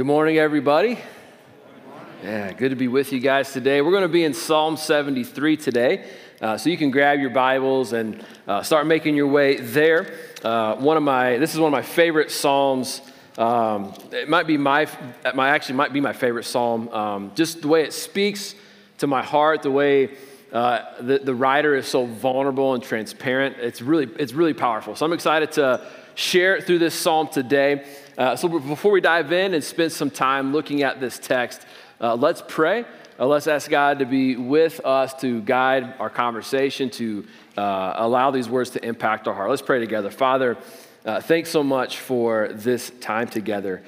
Good morning, everybody. Good morning. Yeah, good to be with you guys today. We're going to be in Psalm 73 today, so you can grab your Bibles and start making your way there. This is one of my favorite Psalms. It might be my favorite Psalm. Just the way it speaks to my heart, the way the writer is so vulnerable and transparent. It's really powerful. So I'm excited to share it through this Psalm today. So before we dive in and spend some time looking at this text, let's pray. Let's ask God to be with us, to guide our conversation, to allow these words to impact our heart. Let's pray together. Father, thanks so much for this time together.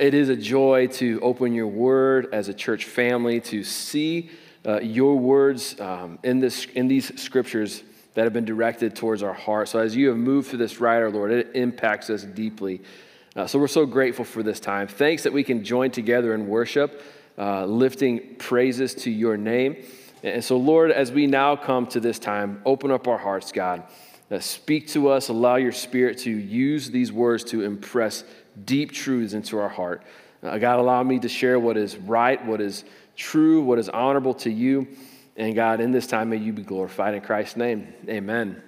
It is a joy to open your word as a church family, to see your words in these scriptures that have been directed towards our heart. So as you have moved through this writer, Lord, it impacts us deeply. So we're so grateful for this time. Thanks that we can join together in worship, lifting praises to your name. And so, Lord, as we now come to this time, open up our hearts, God. Speak to us. Allow your Spirit to use these words to impress deep truths into our heart. God, allow me to share what is right, what is true, what is honorable to you. And God, in this time, may you be glorified in Christ's name. Amen.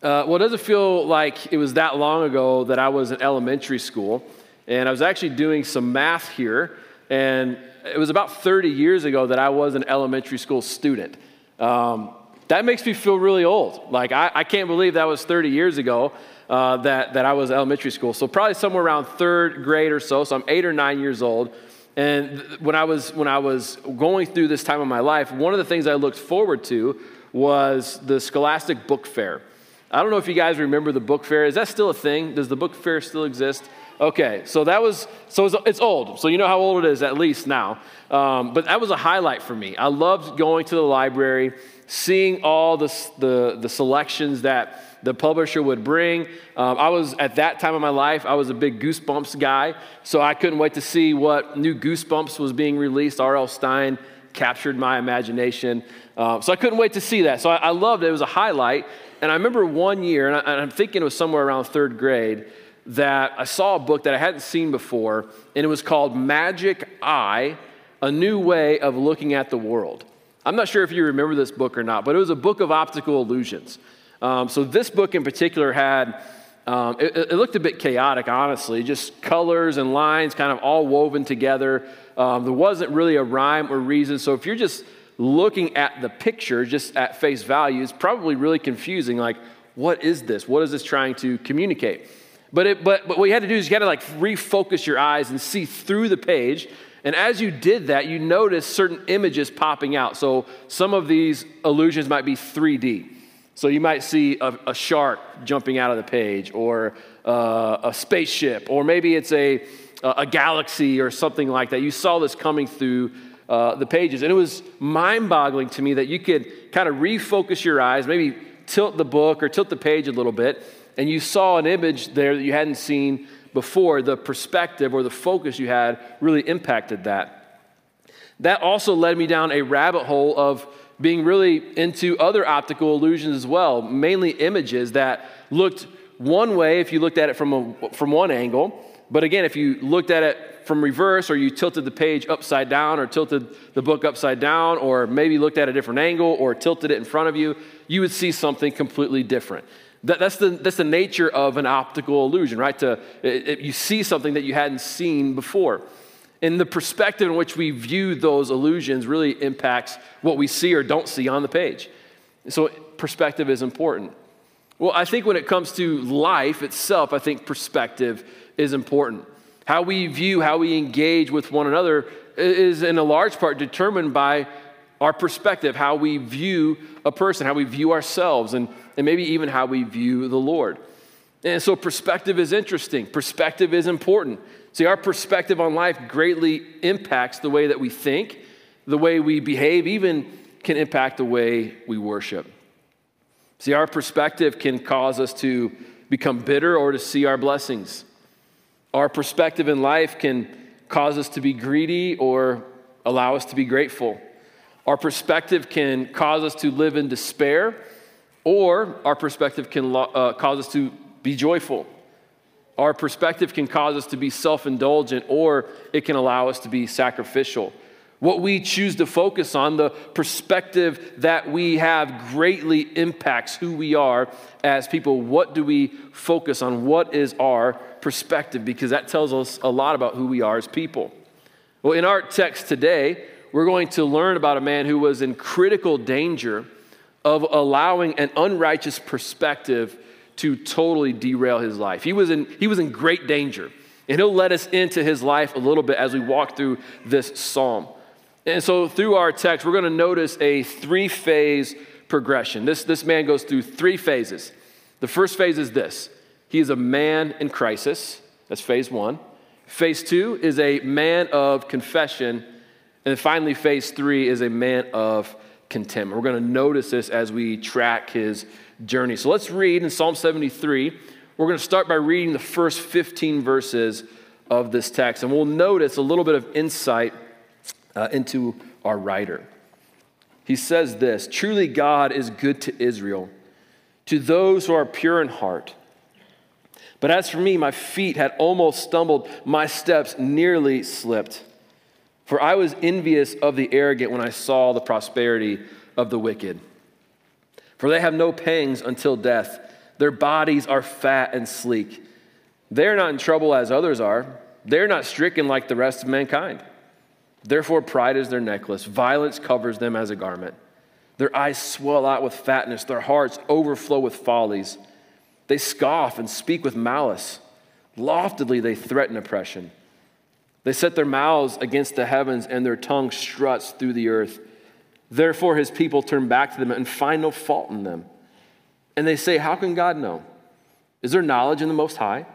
Well, it doesn't feel like it was that long ago that I was in elementary school, and I was actually doing some math here, and it was about 30 years ago that I was an elementary school student. That makes me feel really old. Like, I can't believe that was 30 years ago that I was elementary school. So probably somewhere around third grade or so, I'm 8 or 9 years old. And when I was going through this time of my life, one of the things I looked forward to was the Scholastic Book Fair. I don't know if you guys remember the book fair. Is that still a thing? Does the book fair still exist? Okay, it's old. So you know how old it is, at least now. But that was a highlight for me. I loved going to the library, seeing all the selections that the publisher would bring. I was, at that time of my life, I was a big Goosebumps guy. So I couldn't wait to see what new Goosebumps was being released. R.L. Stein captured my imagination. So I couldn't wait to see that. So I loved it. It was a highlight. And I remember one year, and I'm thinking it was somewhere around third grade, that I saw a book that I hadn't seen before, and it was called Magic Eye, A New Way of Looking at the World. I'm not sure if you remember this book or not, but it was a book of optical illusions. So this book in particular had, it looked a bit chaotic, honestly, just colors and lines kind of all woven together. There wasn't really a rhyme or reason, so if you're just looking at the picture just at face value is probably really confusing. Like, what is this? What is this trying to communicate? But what you had to do is you had to refocus your eyes and see through the page. And as you did that, you noticed certain images popping out. So some of these illusions might be 3D. So you might see a shark jumping out of the page, or a spaceship, or maybe it's a galaxy or something like that. You saw this coming through the pages. And it was mind-boggling to me that you could kind of refocus your eyes, maybe tilt the book or tilt the page a little bit, and you saw an image there that you hadn't seen before. The perspective or the focus you had really impacted that. That also led me down a rabbit hole of being really into other optical illusions as well, mainly images that looked one way if you looked at it from one angle. But again, if you looked at it from reverse, or you tilted the page upside down, or tilted the book upside down, or maybe looked at a different angle, or tilted it in front of you, you would see something completely different. That's the nature of an optical illusion, right? You see something that you hadn't seen before. And the perspective in which we view those illusions really impacts what we see or don't see on the page. So perspective is important. Well, I think when it comes to life itself, I think perspective is important. How we view, how we engage with one another is in a large part determined by our perspective, how we view a person, how we view ourselves, and maybe even how we view the Lord. And so perspective is interesting. Perspective is important. See, our perspective on life greatly impacts the way that we think, the way we behave, even can impact the way we worship. See, our perspective can cause us to become bitter or to see our blessings. Our perspective in life can cause us to be greedy or allow us to be grateful. Our perspective can cause us to live in despair, or our perspective can cause us to be joyful. Our perspective can cause us to be self-indulgent, or it can allow us to be sacrificial. What we choose to focus on, the perspective that we have, greatly impacts who we are as people. What do we focus on? What is our perspective? Because that tells us a lot about who we are as people. Well, in our text today, we're going to learn about a man who was in critical danger of allowing an unrighteous perspective to totally derail his life. He was in great danger. And he'll let us into his life a little bit as we walk through this psalm. And so through our text, we're going to notice a three-phase progression. This man goes through three phases. The first phase is this. He is a man in crisis. That's phase one. Phase two is a man of confession. And finally, phase three is a man of contentment. We're going to notice this as we track his journey. So let's read in Psalm 73. We're going to start by reading the first 15 verses of this text. And we'll notice a little bit of insight into our writer. He says this: "Truly God is good to Israel, to those who are pure in heart. But as for me, my feet had almost stumbled, my steps nearly slipped. For I was envious of the arrogant when I saw the prosperity of the wicked. For they have no pangs until death. Their bodies are fat and sleek. They are not in trouble as others are. They are not stricken like the rest of mankind. Therefore, pride is their necklace. Violence covers them as a garment. Their eyes swell out with fatness. Their hearts overflow with follies. They scoff and speak with malice. Loftily, they threaten oppression. They set their mouths against the heavens, and their tongue struts through the earth. Therefore, his people turn back to them and find no fault in them. And they say, how can God know? Is there knowledge in the Most High?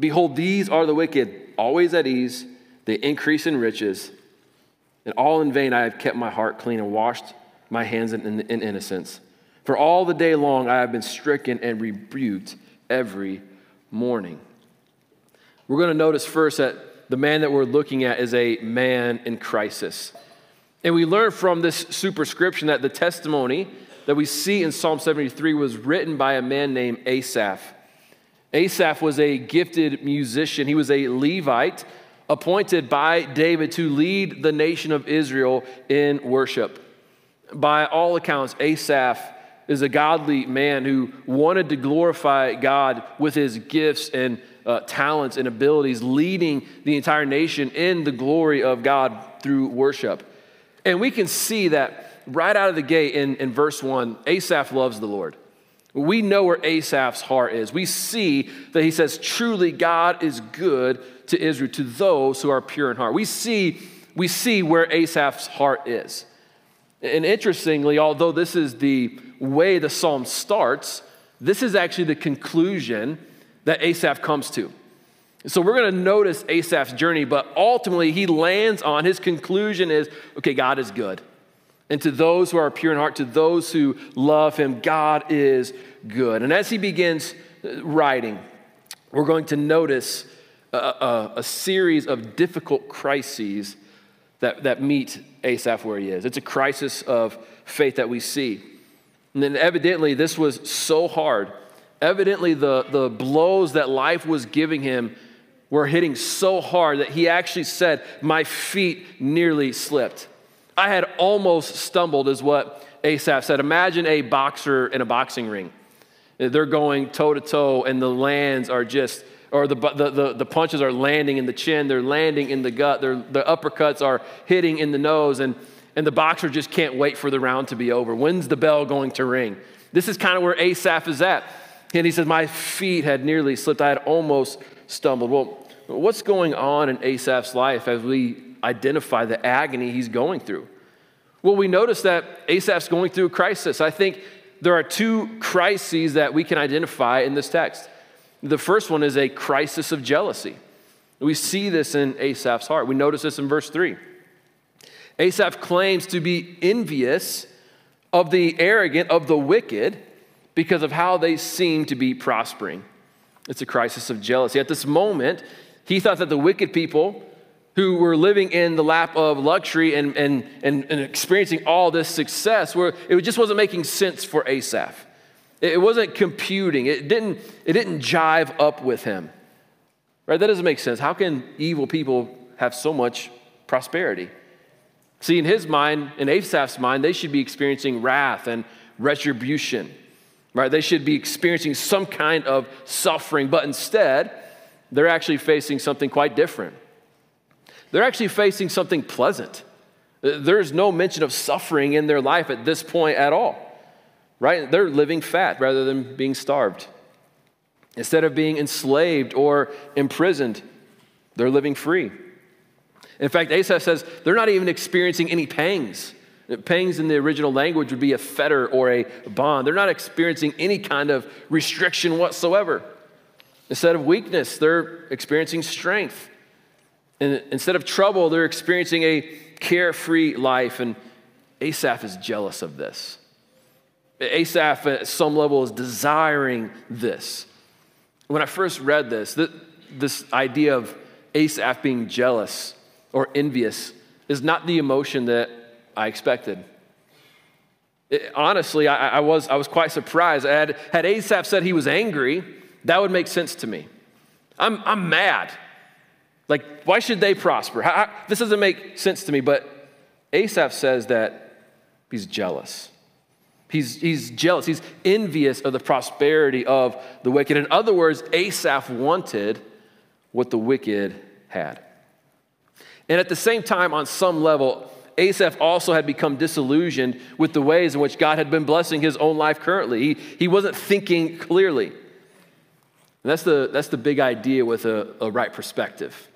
Behold, these are the wicked, always at ease. They increase in riches, and all in vain I have kept my heart clean and washed my hands in innocence. For all the day long I have been stricken and rebuked every morning." We're going to notice first that the man that we're looking at is a man in crisis. And we learn from this superscription that the testimony that we see in Psalm 73 was written by a man named Asaph. Asaph was a gifted musician. He was a Levite, appointed by David to lead the nation of Israel in worship. By all accounts, Asaph is a godly man who wanted to glorify God with his gifts and talents and abilities, leading the entire nation in the glory of God through worship. And we can see that right out of the gate in verse 1, Asaph loves the Lord. We know where Asaph's heart is. We see that he says, "Truly God is good to Israel, to those who are pure in heart." We see where Asaph's heart is. And interestingly, although this is the way the psalm starts, this is actually the conclusion that Asaph comes to. So we're going to notice Asaph's journey, but ultimately he lands on, his conclusion is, okay, God is good. And to those who are pure in heart, to those who love him, God is good. And as he begins writing, we're going to notice a series of difficult crises that meet Asaph where he is. It's a crisis of faith that we see. And then evidently this was so hard. Evidently the blows that life was giving him were hitting so hard that he actually said, "My feet nearly slipped. I had almost stumbled," is what Asaph said. Imagine a boxer in a boxing ring. They're going toe-to-toe, and the lands are just, or the punches are landing in the chin, they're landing in the gut, the uppercuts are hitting in the nose, and the boxer just can't wait for the round to be over. When's the bell going to ring? This is kind of where Asaph is at. And he says, "My feet had nearly slipped. I had almost stumbled." Well, what's going on in Asaph's life as we identify the agony he's going through? Well, we notice that Asaph's going through a crisis. I think there are two crises that we can identify in this text. The first one is a crisis of jealousy. We see this in Asaph's heart. We notice this in verse 3. Asaph claims to be envious of the arrogant, of the wicked, because of how they seem to be prospering. It's a crisis of jealousy. At this moment, he thought that the wicked people who were living in the lap of luxury and experiencing all this success, it just wasn't making sense for Asaph. It wasn't computing. It didn't jive up with him. Right? That doesn't make sense. How can evil people have so much prosperity? See, in his mind, in Asaph's mind, they should be experiencing wrath and retribution. Right? They should be experiencing some kind of suffering, but instead, they're actually facing something quite different. They're actually facing something pleasant. There's no mention of suffering in their life at this point at all, right? They're living fat rather than being starved. Instead of being enslaved or imprisoned, they're living free. In fact, Asaph says they're not even experiencing any pangs. Pangs in the original language would be a fetter or a bond. They're not experiencing any kind of restriction whatsoever. Instead of weakness, they're experiencing strength. And instead of trouble, they're experiencing a carefree life, and Asaph is jealous of this. Asaph, at some level, is desiring this. When I first read this idea of Asaph being jealous or envious is not the emotion that I expected. Honestly, I was quite surprised. Had Asaph said he was angry, that would make sense to me. I'm mad. Like, why should they prosper? This doesn't make sense to me, but Asaph says that he's jealous. He's jealous. He's envious of the prosperity of the wicked. In other words, Asaph wanted what the wicked had. And at the same time, on some level, Asaph also had become disillusioned with the ways in which God had been blessing his own life currently. He wasn't thinking clearly. And that's the big idea with a right perspective.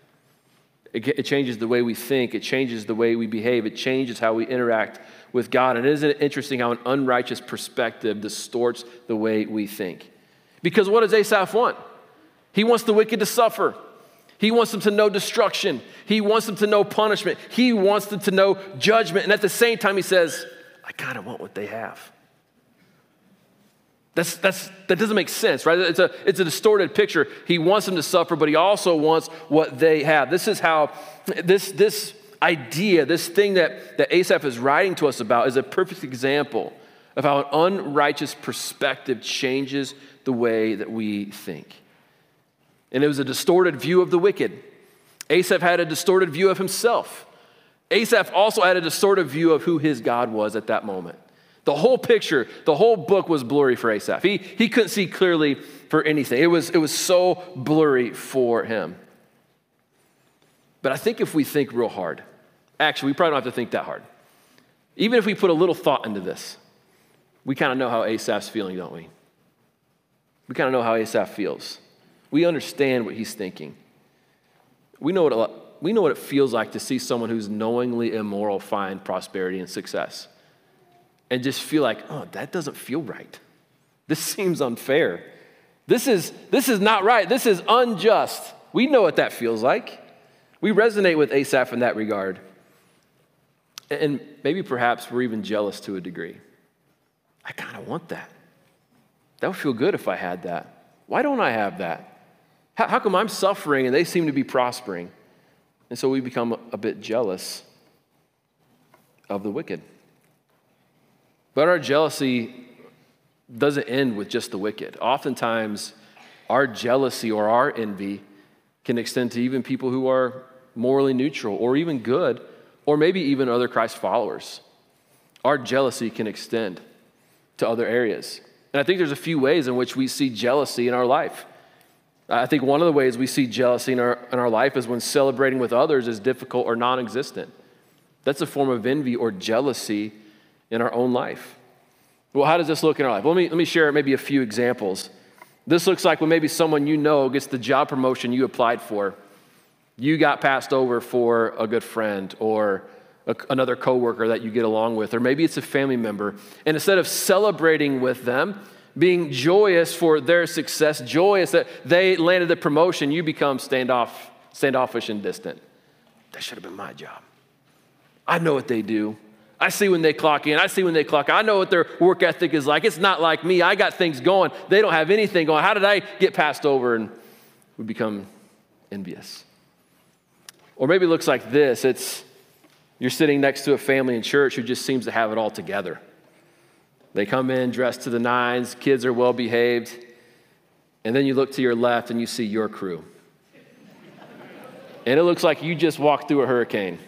It changes the way we think. It changes the way we behave. It changes how we interact with God. And isn't it interesting how an unrighteous perspective distorts the way we think? Because what does Asaph want? He wants the wicked to suffer. He wants them to know destruction. He wants them to know punishment. He wants them to know judgment. And at the same time, he says, I kind of want what they have. That doesn't make sense, right? It's a distorted picture. He wants them to suffer, but he also wants what they have. This is how this idea, this thing that Asaph is writing to us about is a perfect example of how an unrighteous perspective changes the way that we think. And it was a distorted view of the wicked. Asaph had a distorted view of himself. Asaph also had a distorted view of who his God was at that moment. The whole picture, the whole book was blurry for Asaph. He couldn't see clearly for anything. It was so blurry for him. But I think if we think real hard, actually, we probably don't have to think that hard. Even if we put a little thought into this, we kind of know how Asaph's feeling, don't we? We kind of know how Asaph feels. We understand what he's thinking. We know what it feels like to see someone who's knowingly immoral find prosperity and success. And just feel like, oh, that doesn't feel right. This seems unfair. This is not right. This is unjust. We know what that feels like. We resonate with Asaph in that regard. And maybe perhaps we're even jealous to a degree. I kind of want that. That would feel good if I had that. Why don't I have that? How come I'm suffering and they seem to be prospering? And so we become a bit jealous of the wicked. But our jealousy doesn't end with just the wicked. Oftentimes, our jealousy or our envy can extend to even people who are morally neutral or even good, or maybe even other Christ followers. Our jealousy can extend to other areas. And I think there's a few ways in which we see jealousy in our life. I think one of the ways we see jealousy in our life is when celebrating with others is difficult or non-existent. That's a form of envy or jealousy in our own life. Well, how does this look in our life? Let me share maybe a few examples. This looks like when maybe someone you know gets the job promotion you applied for. You got passed over for a good friend or another coworker that you get along with, or maybe it's a family member. And instead of celebrating with them, being joyous for their success, joyous that they landed the promotion, you become standoffish and distant. That should have been my job. I know what they do. I see when they clock in. I see when they clock out. I know what their work ethic is like. It's not like me. I got things going. They don't have anything going. How did I get passed over? And we become envious. Or maybe it looks like this. It's you're sitting next to a family in church who just seems to have it all together. They come in dressed to the nines. Kids are well behaved. And then you look to your left and you see your crew. and it looks like you just walked through a hurricane.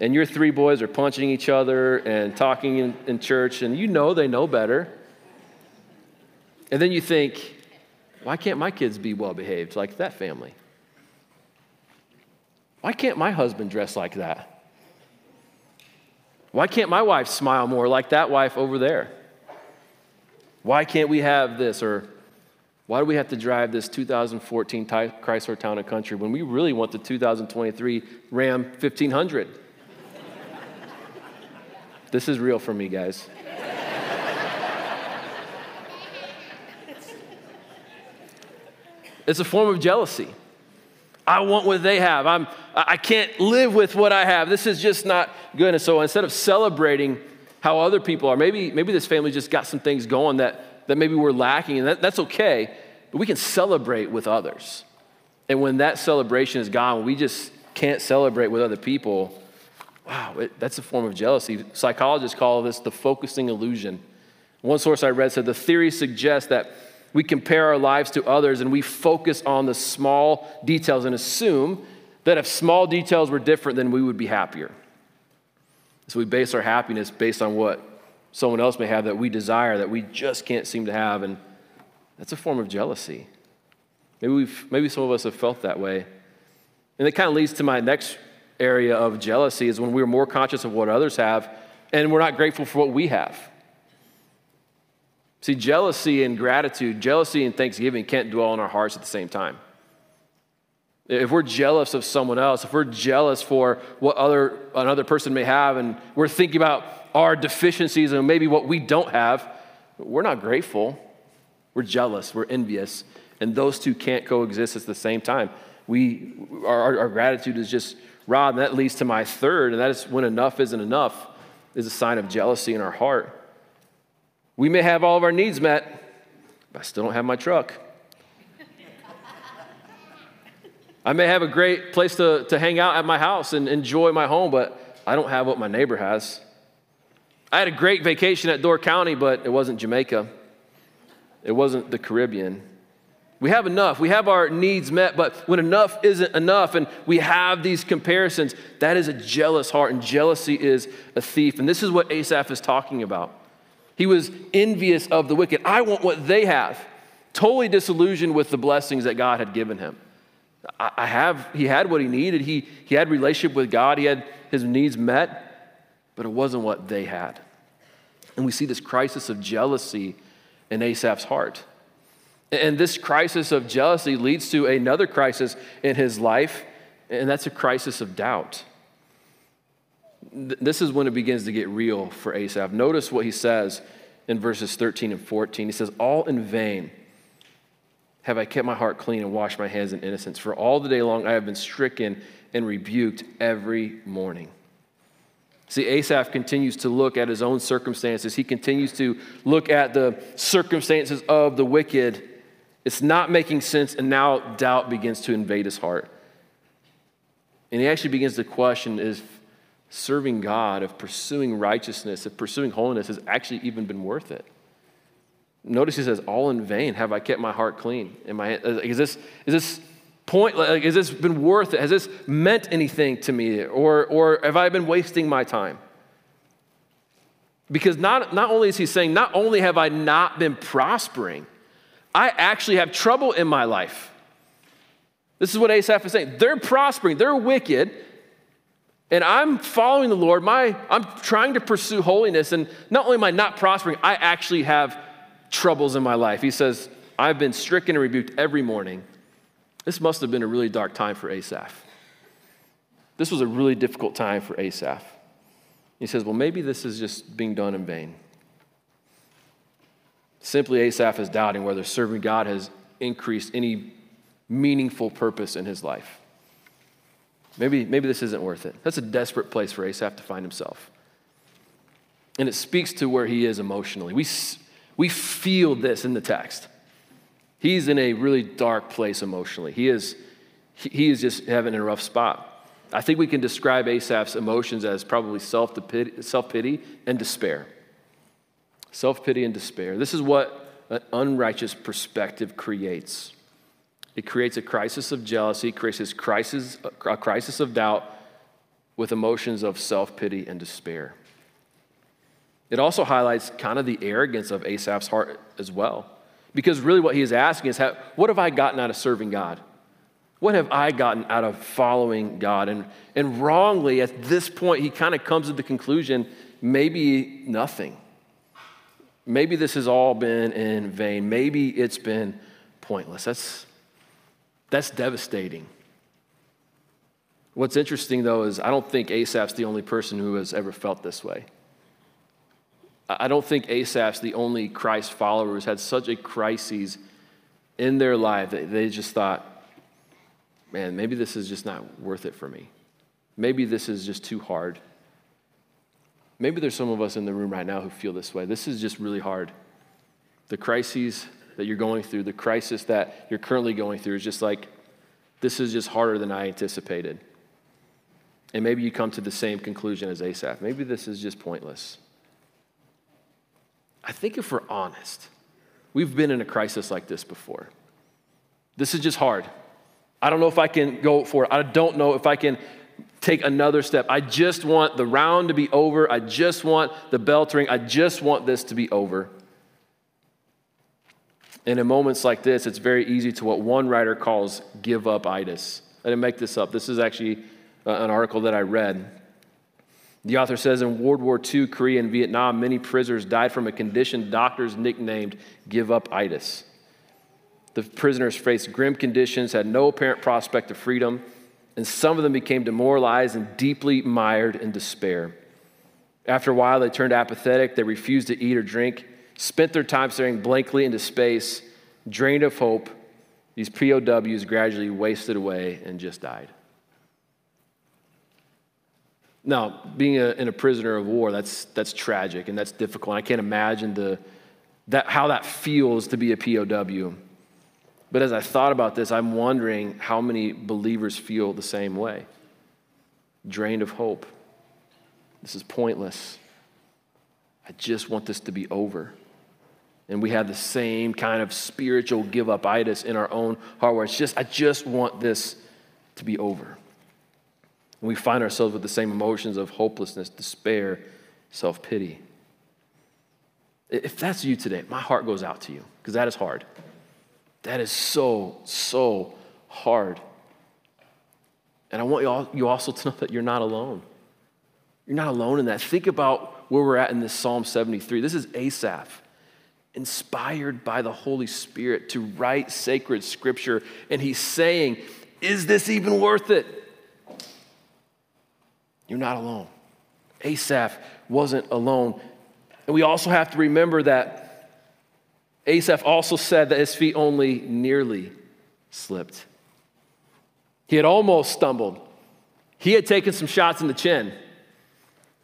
And your three boys are punching each other and talking in church, and you know they know better. And then you think, why can't my kids be well-behaved like that family? Why can't my husband dress like that? Why can't my wife smile more like that wife over there? Why can't we have this? Or why do we have to drive this 2014 Chrysler Town & Country when we really want the 2023 Ram 1500? This is real for me, guys. It's a form of jealousy. I want what they have. I can't live with what I have. This is just not good. And so instead of celebrating how other people are, maybe this family just got some things going that maybe we're lacking, and that's okay, but we can celebrate with others. And when that celebration is gone, when we just can't celebrate with other people, wow, that's a form of jealousy. Psychologists call this the focusing illusion. One source I read said, the theory suggests that we compare our lives to others and we focus on the small details and assume that if small details were different, then we would be happier. So we base our happiness based on what someone else may have that we desire, that we just can't seem to have, and that's a form of jealousy. Maybe some of us have felt that way. And it kind of leads to my next area of jealousy is when we're more conscious of what others have and we're not grateful for what we have. See, jealousy and gratitude, jealousy and thanksgiving can't dwell in our hearts at the same time. If we're jealous of someone else, if we're jealous for what another person may have, and we're thinking about our deficiencies and maybe what we don't have, we're not grateful. We're jealous. We're envious. And those two can't coexist at the same time. Our gratitude is just robbed. And that leads to my third, and that is when enough isn't enough is a sign of jealousy in our heart. We may have all of our needs met, but I still don't have my truck. I may have a great place to hang out at my house and enjoy my home, but I don't have what my neighbor has. I had a great vacation at Door County, but it wasn't Jamaica. It wasn't the Caribbean. We have enough. We have our needs met, but when enough isn't enough and we have these comparisons, that is a jealous heart, and jealousy is a thief. And this is what Asaph is talking about. He was envious of the wicked. I want what they have. Totally disillusioned with the blessings that God had given him. He had what he needed. He had a relationship with God. He had his needs met, but it wasn't what they had. And we see this crisis of jealousy in Asaph's heart. And this crisis of jealousy leads to another crisis in his life, and that's a crisis of doubt. This is when it begins to get real for Asaph. Notice what he says in verses 13 and 14. He says, all in vain have I kept my heart clean and washed my hands in innocence. For all the day long I have been stricken and rebuked every morning. See, Asaph continues to look at his own circumstances. He continues to look at the circumstances of the wicked. It's not making sense, and now doubt begins to invade his heart. And he actually begins to question if serving God, if pursuing righteousness, if pursuing holiness has actually even been worth it. Notice he says, all in vain have I kept my heart clean. Is this point, has this been worth it? Has this meant anything to me? Or have I been wasting my time? Because not only is he saying, not only have I not been prospering, I actually have trouble in my life. This is what Asaph is saying. They're prospering, they're wicked, and I'm following the Lord. I'm trying to pursue holiness, and not only am I not prospering, I actually have troubles in my life. He says, I've been stricken and rebuked every morning. This must have been a really dark time for Asaph. This was a really difficult time for Asaph. He says, well, maybe this is just being done in vain. Simply, Asaph is doubting whether serving God has increased any meaningful purpose in his life. Maybe this isn't worth it. That's a desperate place for Asaph to find himself. And it speaks to where he is emotionally. We feel this in the text. He's in a really dark place emotionally. He is just having a rough spot. I think we can describe Asaph's emotions as probably self-pity and despair. Self-pity and despair. This is what an unrighteous perspective creates. It creates a crisis of jealousy, a crisis of doubt with emotions of self-pity and despair. It also highlights kind of the arrogance of Asaph's heart as well. Because really what he is asking is, what have I gotten out of serving God? What have I gotten out of following God? And wrongly, at this point, he kind of comes to the conclusion, maybe nothing. Maybe this has all been in vain. Maybe it's been pointless. That's devastating. What's interesting, though, is I don't think Asaph's the only person who has ever felt this way. I don't think Asaph's the only Christ follower who's had such a crisis in their life that they just thought, man, maybe this is just not worth it for me. Maybe this is just too hard. Maybe there's some of us in the room right now who feel this way. This is just really hard. The crises that you're going through, the crisis that you're currently going through is just like, this is just harder than I anticipated. And maybe you come to the same conclusion as Asaph. Maybe this is just pointless. I think if we're honest, we've been in a crisis like this before. This is just hard. I don't know if I can go forward. I don't know if I can take another step. I just want the round to be over. I just want the bell to ring. I just want this to be over. And in moments like this, it's very easy to what one writer calls give up-itis. I didn't make this up. This is actually an article that I read. The author says, in World War II, Korea, and Vietnam, many prisoners died from a condition doctors nicknamed give-up-itis. The prisoners faced grim conditions, had no apparent prospect of freedom, and some of them became demoralized and deeply mired in despair. After a while, they turned apathetic. They refused to eat or drink, spent their time staring blankly into space, drained of hope. These POWs gradually wasted away and just died. Now, being in a prisoner of war, that's tragic and that's difficult. I can't imagine how that feels to be a POW. But as I thought about this, I'm wondering how many believers feel the same way. Drained of hope. This is pointless. I just want this to be over. And we have the same kind of spiritual give-up-itis in our own heart where it's just, I just want this to be over. And we find ourselves with the same emotions of hopelessness, despair, self-pity. If that's you today, my heart goes out to you because that is hard. That is so, so hard. And I want you also to know that you're not alone. You're not alone in that. Think about where we're at in this Psalm 73. This is Asaph, inspired by the Holy Spirit to write sacred scripture. And he's saying, is this even worth it? You're not alone. Asaph wasn't alone. And we also have to remember that Asaph also said that his feet only nearly slipped. He had almost stumbled. He had taken some shots in the chin.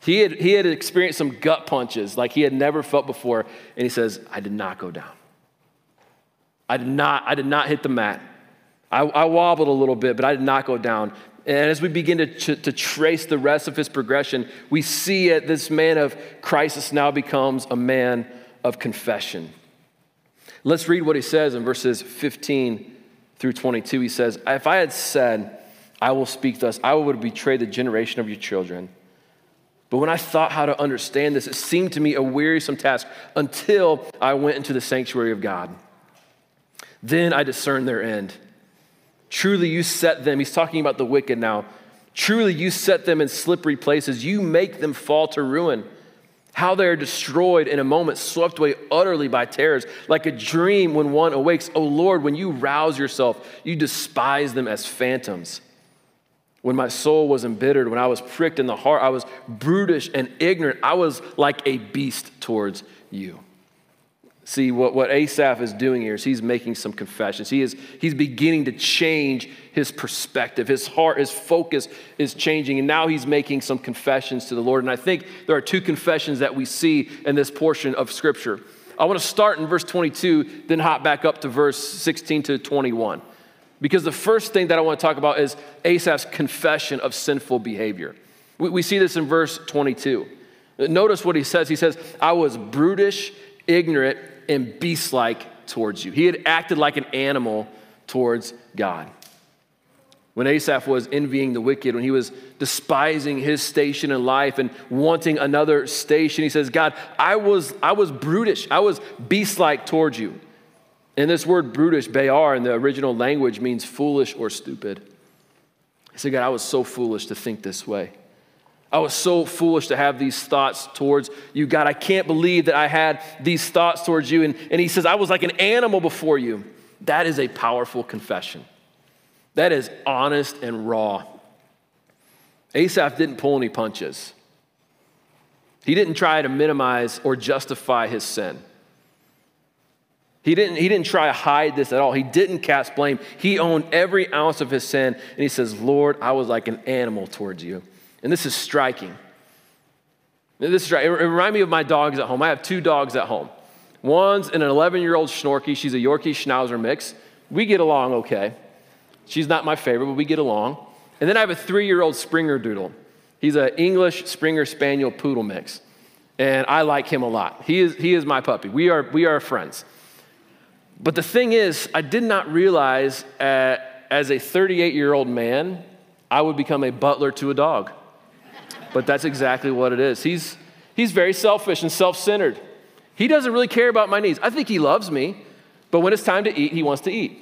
He had experienced some gut punches like he had never felt before. And he says, I did not go down. I did not hit the mat. I wobbled a little bit, but I did not go down. And as we begin to trace the rest of his progression, we see that this man of crisis now becomes a man of confession. Let's read what he says in verses 15 through 22. He says, if I had said, I will speak thus, I would have betrayed the generation of your children. But when I thought how to understand this, it seemed to me a wearisome task until I went into the sanctuary of God. Then I discerned their end. Truly you set them, he's talking about the wicked now. Truly you set them in slippery places. You make them fall to ruin. How they are destroyed in a moment, swept away utterly by terrors, like a dream when one awakes. O Lord, when you rouse yourself, you despise them as phantoms. When my soul was embittered, when I was pricked in the heart, I was brutish and ignorant. I was like a beast towards you. See, what Asaph is doing here is he's making some confessions. He's beginning to change his perspective. His heart, his focus is changing, and now he's making some confessions to the Lord. And I think there are two confessions that we see in this portion of Scripture. I want to start in verse 22, then hop back up to verse 16 to 21. Because the first thing that I want to talk about is Asaph's confession of sinful behavior. We see this in verse 22. Notice what he says. He says, I was brutish, ignorant, and beast-like towards you. He had acted like an animal towards God. When Asaph was envying the wicked, when he was despising his station in life and wanting another station, he says, God, I was brutish. I was beast-like towards you. And this word brutish, bayar, in the original language means foolish or stupid. He said, God, I was so foolish to think this way. I was so foolish to have these thoughts towards you. God, I can't believe that I had these thoughts towards you. And he says, I was like an animal before you. That is a powerful confession. That is honest and raw. Asaph didn't pull any punches. He didn't try to minimize or justify his sin. He didn't try to hide this at all. He didn't cast blame. He owned every ounce of his sin. And he says, Lord, I was like an animal towards you. And this is striking. It reminds me of my dogs at home. I have two dogs at home. One's an 11-year-old Schnorky. She's a Yorkie Schnauzer mix. We get along okay. She's not my favorite, but we get along. And then I have a 3-year-old Springer Doodle. He's an English Springer-Spaniel poodle mix. And I like him a lot. He is my puppy. We are friends. But the thing is, I did not realize as a 38-year-old man, I would become a butler to a dog. But that's exactly what it is. He's very selfish and self-centered. He doesn't really care about my needs. I think he loves me, but when it's time to eat, he wants to eat.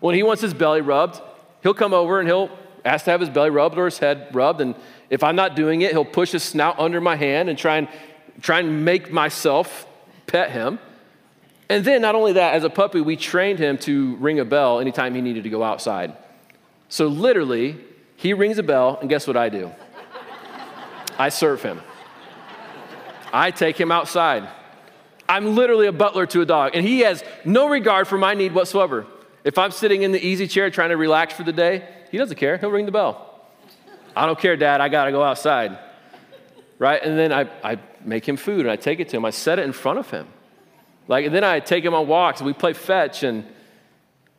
When he wants his belly rubbed, he'll come over and he'll ask to have his belly rubbed or his head rubbed. And if I'm not doing it, he'll push his snout under my hand and try and make myself pet him. And then not only that, as a puppy, we trained him to ring a bell anytime he needed to go outside. So literally, he rings a bell, and guess what I do? I serve him. I take him outside. I'm literally a butler to a dog, and he has no regard for my need whatsoever. If I'm sitting in the easy chair trying to relax for the day, he doesn't care. He'll ring the bell. I don't care, Dad. I got to go outside, right? And then I make him food, and I take it to him. I set it in front of him. And then I take him on walks, and we play fetch, and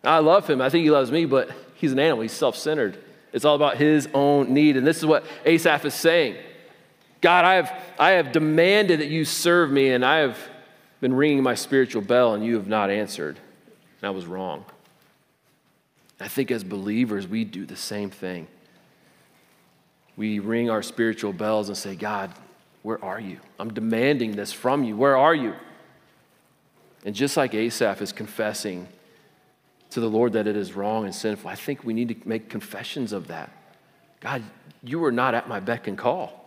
I love him. I think he loves me, but he's an animal. He's self-centered. It's all about his own need, and this is what Asaph is saying. God, I have demanded that you serve me, and I have been ringing my spiritual bell, and you have not answered, and I was wrong. I think as believers, we do the same thing. We ring our spiritual bells and say, God, where are you? I'm demanding this from you. Where are you? And just like Asaph is confessing to the Lord that it is wrong and sinful, I think we need to make confessions of that. God, you are not at my beck and call.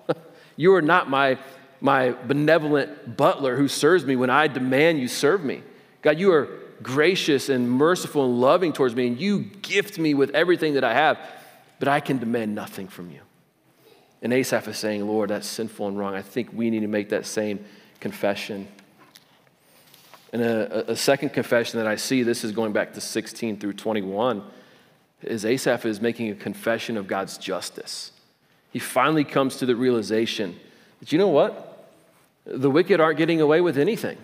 You are not my benevolent butler who serves me when I demand you serve me. God, you are gracious and merciful and loving towards me, and you gift me with everything that I have, but I can demand nothing from you. And Asaph is saying, Lord, that's sinful and wrong. I think we need to make that same confession. And a second confession that I see, this is going back to 16 through 21, is Asaph is making a confession of God's justice. He finally comes to the realization that, you know what? The wicked aren't getting away with anything.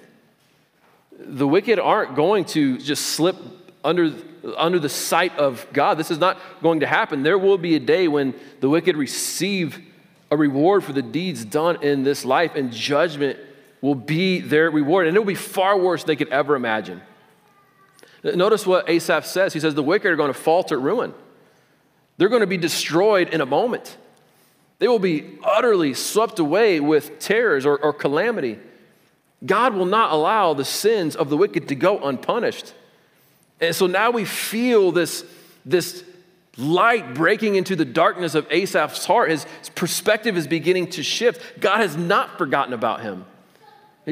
The wicked aren't going to just slip under the sight of God. This is not going to happen. There will be a day when the wicked receive a reward for the deeds done in this life, and judgment will be their reward, and it will be far worse than they could ever imagine. Notice what Asaph says. He says the wicked are going to fall to ruin. They're going to be destroyed in a moment. They will be utterly swept away with terrors or calamity. God will not allow the sins of the wicked to go unpunished. And so now we feel this light breaking into the darkness of Asaph's heart. His perspective is beginning to shift. God has not forgotten about him.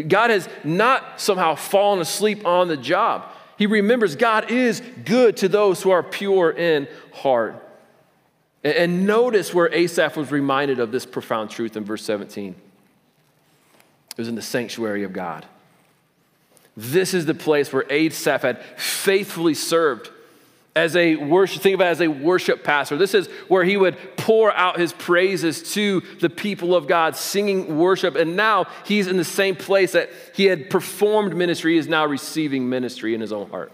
God has not somehow fallen asleep on the job. He remembers God is good to those who are pure in heart. And notice where Asaph was reminded of this profound truth in verse 17. It was in the sanctuary of God. This is the place where Asaph had faithfully served as a worship. Think about it as a worship pastor. This is where he would pour out his praises to the people of God, singing worship. And now he's in the same place that he had performed ministry. He is now receiving ministry in his own heart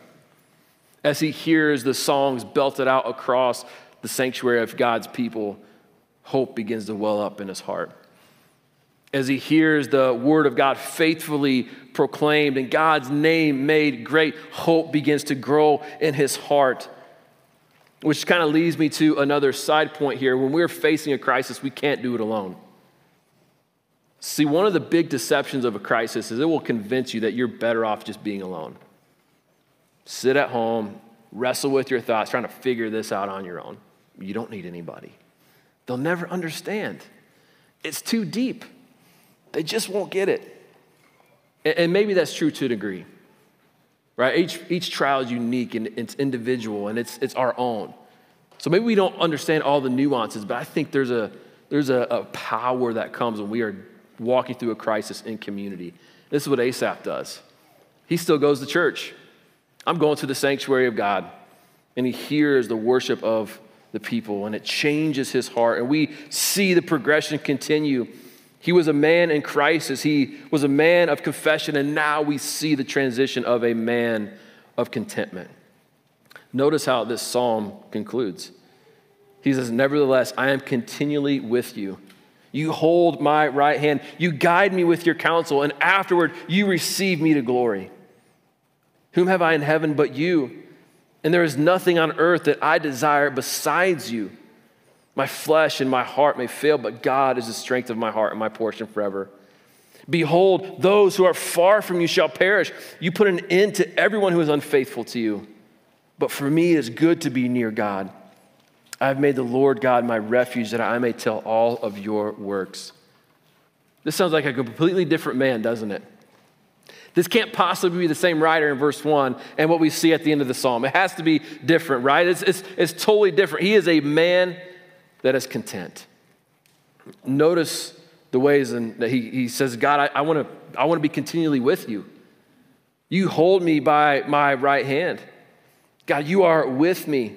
as he hears the songs belted out across the sanctuary of God's people. Hope begins to well up in his heart as he hears the word of God faithfully proclaimed and God's name made great. Hope begins to grow in his heart Which kind of leads me to another side point here. When we're facing a crisis, we can't do it alone. See, one of the big deceptions of a crisis is it will convince you that you're better off just being alone. Sit at home, wrestle with your thoughts, trying to figure this out on your own. You don't need anybody. They'll never understand. It's too deep. They just won't get it. And maybe that's true to a degree, right? Each trial is unique and it's individual and it's our own. So maybe we don't understand all the nuances, but I think there's a power that comes when we are walking through a crisis in community. This is what Asaph does. He still goes to church. I'm going to the sanctuary of God. And he hears the worship of the people, and it changes his heart. And we see the progression continue. He was a man in crisis. He was a man of confession, and now we see the transition of a man of contentment. Notice how this psalm concludes. He says, "Nevertheless, I am continually with you. You hold my right hand. You guide me with your counsel, and afterward you receive me to glory. Whom have I in heaven but you? And there is nothing on earth that I desire besides you. My flesh and my heart may fail, but God is the strength of my heart and my portion forever. Behold, those who are far from you shall perish. You put an end to everyone who is unfaithful to you. But for me, it is good to be near God. I have made the Lord God my refuge, that I may tell all of your works." This sounds like a completely different man, doesn't it? This can't possibly be the same writer in verse 1 and what we see at the end of the psalm. It has to be different, right? It's totally different. He is a man that is content. Notice the ways that he says, God, I want to be continually with you. You hold me by my right hand. God, you are with me.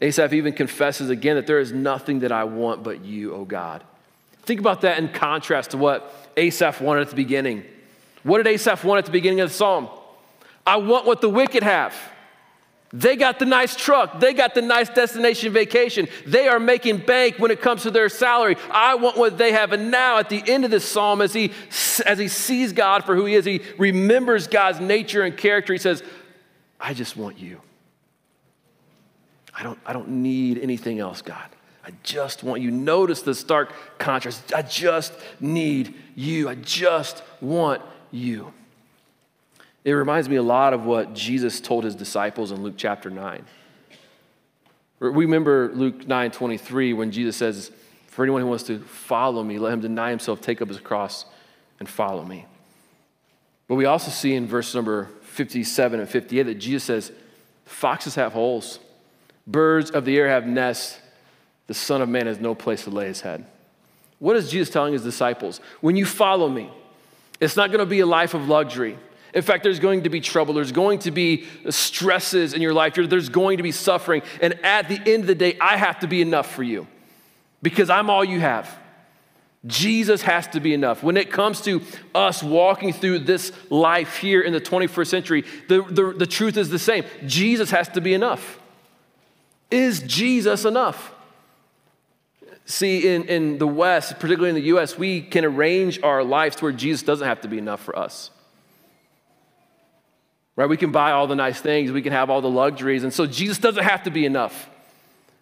Asaph even confesses again that there is nothing that I want but you, O God. Think about that in contrast to what Asaph wanted at the beginning. What did Asaph want at the beginning of the psalm? I want what the wicked have. They got the nice truck. They got the nice destination vacation. They are making bank when it comes to their salary. I want what they have. And now at the end of this psalm, as he sees God for who he is, he remembers God's nature and character. He says, I just want you. I don't need anything else, God. I just want you. Notice the stark contrast. I just need you. I just want you. It reminds me a lot of what Jesus told his disciples in Luke chapter 9. Remember Luke 9:23 when Jesus says, for anyone who wants to follow me, let him deny himself, take up his cross, and follow me. But we also see in verse number 57 and 58 that Jesus says, foxes have holes, birds of the air have nests, the Son of Man has no place to lay his head. What is Jesus telling his disciples? When you follow me, it's not going to be a life of luxury. In fact, there's going to be trouble. There's going to be stresses in your life. There's going to be suffering. And at the end of the day, I have to be enough for you because I'm all you have. Jesus has to be enough. When it comes to us walking through this life here in the 21st century, the truth is the same. Jesus has to be enough. Is Jesus enough? See, in the West, particularly in the U.S., we can arrange our lives to where Jesus doesn't have to be enough for us. Right? We can buy all the nice things. We can have all the luxuries. And so Jesus doesn't have to be enough.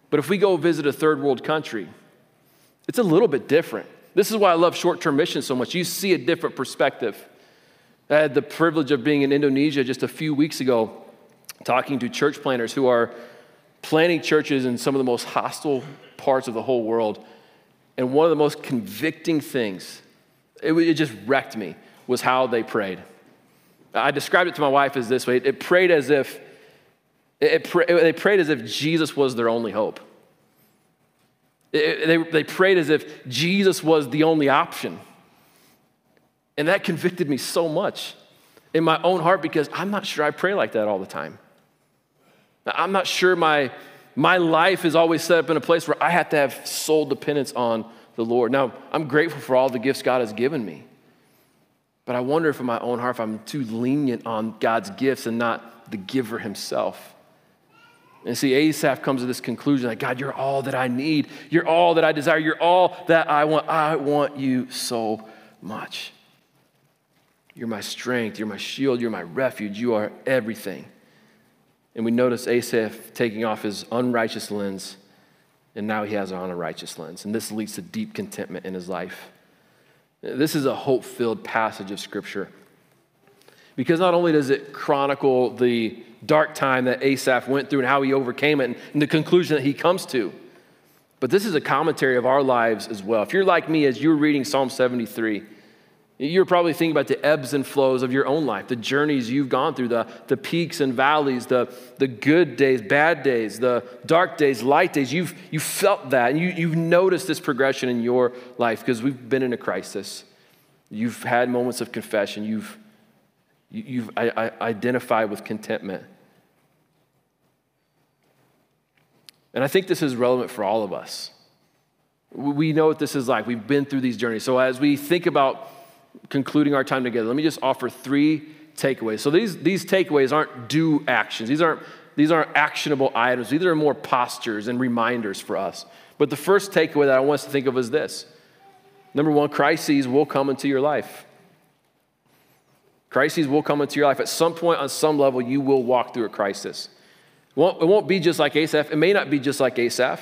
But if we go visit a third world country, it's a little bit different. This is why I love short-term missions so much. You see a different perspective. I had the privilege of being in Indonesia just a few weeks ago, talking to church planters who are planting churches in some of the most hostile parts of the whole world. And one of the most convicting things, it just wrecked me, was how they prayed. I described it to my wife as this way. They prayed as if Jesus was their only hope. They prayed as if Jesus was the only option. And that convicted me so much in my own heart because I'm not sure I pray like that all the time. I'm not sure my life is always set up in a place where I have to have sole dependence on the Lord. Now, I'm grateful for all the gifts God has given me, but I wonder if in my own heart, if I'm too lenient on God's gifts and not the giver himself. And see, Asaph comes to this conclusion, like, God, you're all that I need. You're all that I desire. You're all that I want. I want you so much. You're my strength. You're my shield. You're my refuge. You are everything. And we notice Asaph taking off his unrighteous lens, and now he has on a righteous lens. And this leads to deep contentment in his life. This is a hope-filled passage of Scripture, because not only does it chronicle the dark time that Asaph went through and how he overcame it and the conclusion that he comes to, but this is a commentary of our lives as well. If you're like me, as you're reading Psalm 73, you're probably thinking about the ebbs and flows of your own life, the journeys you've gone through, the peaks and valleys, the good days, bad days, the dark days, light days. You've felt that, and you've noticed this progression in your life because we've been in a crisis. You've had moments of confession. You've identified with contentment. And I think this is relevant for all of us. We know what this is like. We've been through these journeys. So as we think about concluding our time together, let me just offer three takeaways. So these takeaways aren't do actions. These aren't actionable items. These are more postures and reminders for us. But the first takeaway that I want us to think of is this. Number one, crises will come into your life. Crises will come into your life. At some point, on some level, you will walk through a crisis. It won't be just like Asaph. It may not be just like Asaph,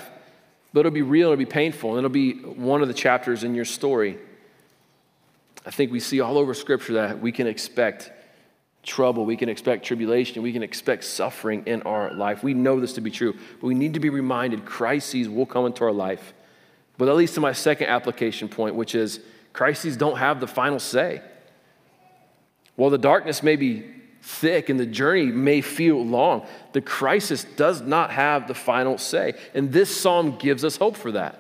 but it'll be real, it'll be painful, and it'll be one of the chapters in your story. I think we see all over Scripture that we can expect trouble, we can expect tribulation, we can expect suffering in our life. We know this to be true, but we need to be reminded crises will come into our life. But that leads to my second application point, which is crises don't have the final say. While the darkness may be thick and the journey may feel long, the crisis does not have the final say. And this psalm gives us hope for that.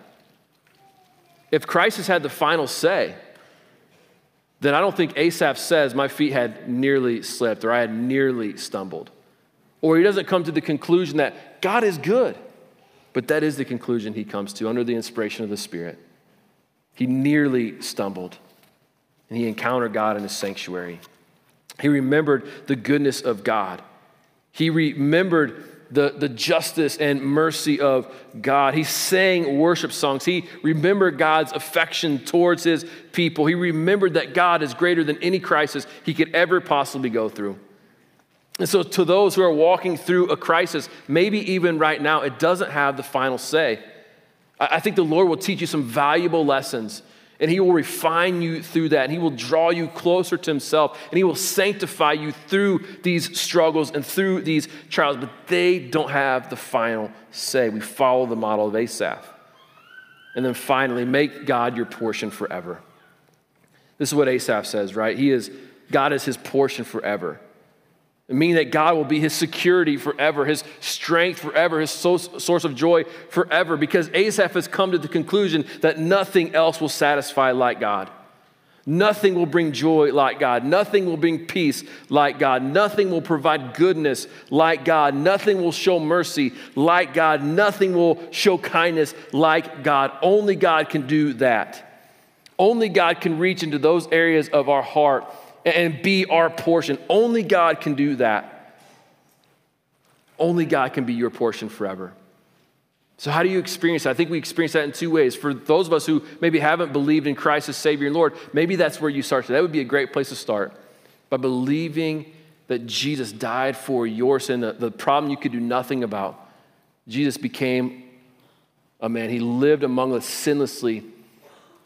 If crisis had the final say, then I don't think Asaph says my feet had nearly slipped or I had nearly stumbled. Or he doesn't come to the conclusion that God is good. But that is the conclusion he comes to under the inspiration of the Spirit. He nearly stumbled, and he encountered God in his sanctuary. He remembered the goodness of God. He remembered the justice and mercy of God. He sang worship songs. He remembered God's affection towards his people. He remembered that God is greater than any crisis he could ever possibly go through. And so to those who are walking through a crisis, maybe even right now, it doesn't have the final say. I think the Lord will teach you some valuable lessons, and he will refine you through that, and he will draw you closer to himself, and he will sanctify you through these struggles and through these trials, but they don't have the final say. We follow the model of Asaph. And then finally, make God your portion forever. This is what Asaph says, right? God is his portion forever. It means that God will be his security forever, his strength forever, his source of joy forever, because Asaph has come to the conclusion that nothing else will satisfy like God. Nothing will bring joy like God. Nothing will bring peace like God. Nothing will provide goodness like God. Nothing will show mercy like God. Nothing will show kindness like God. Only God can do that. Only God can reach into those areas of our heart and be our portion. Only God can do that. Only God can be your portion forever. So how do you experience that? I think we experience that in two ways. For those of us who maybe haven't believed in Christ as Savior and Lord, maybe that's where you start. That would be a great place to start, by believing that Jesus died for your sin, the problem you could do nothing about. Jesus became a man. He lived among us sinlessly,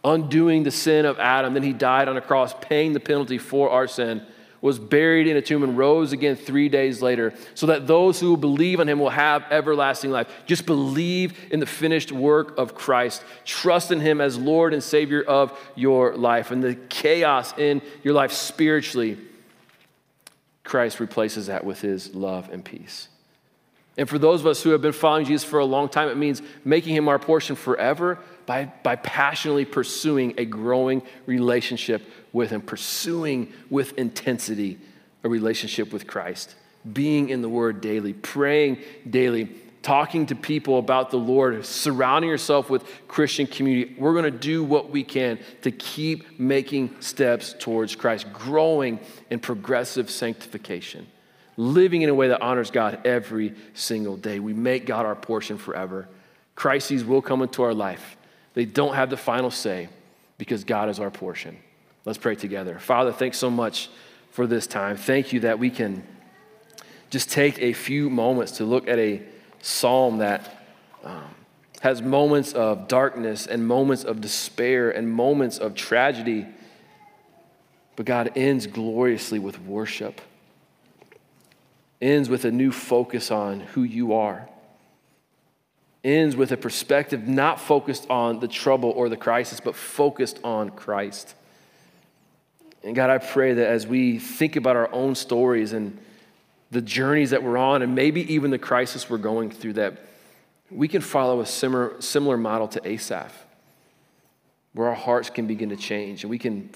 undoing the sin of Adam. Then he died on a cross, paying the penalty for our sin, was buried in a tomb, and rose again 3 days later, so that those who believe on him will have everlasting life. Just believe in the finished work of Christ. Trust in him as Lord and Savior of your life. And the chaos in your life spiritually, Christ replaces that with his love and peace. And for those of us who have been following Jesus for a long time, it means making him our portion forever by passionately pursuing a growing relationship with him, pursuing with intensity a relationship with Christ, being in the Word daily, praying daily, talking to people about the Lord, surrounding yourself with Christian community. We're going to do what we can to keep making steps towards Christ, growing in progressive sanctification, living in a way that honors God every single day. We make God our portion forever. Crises will come into our life. They don't have the final say, because God is our portion. Let's pray together. Father, thanks so much for this time. Thank you that we can just take a few moments to look at a psalm that has moments of darkness and moments of despair and moments of tragedy, but God ends gloriously with worship, ends with a new focus on who you are, ends with a perspective not focused on the trouble or the crisis, but focused on Christ. And God, I pray that as we think about our own stories and the journeys that we're on, and maybe even the crisis we're going through, that we can follow a similar model to Asaph, where our hearts can begin to change and we can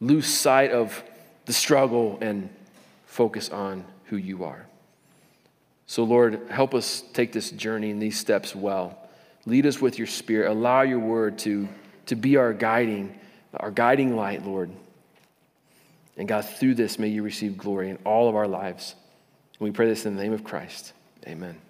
lose sight of the struggle and focus on who you are. So Lord, help us take this journey and these steps well. Lead us with your Spirit. Allow your word to be our guiding light, Lord. And God, through this, may you receive glory in all of our lives. And we pray this in the name of Christ. Amen.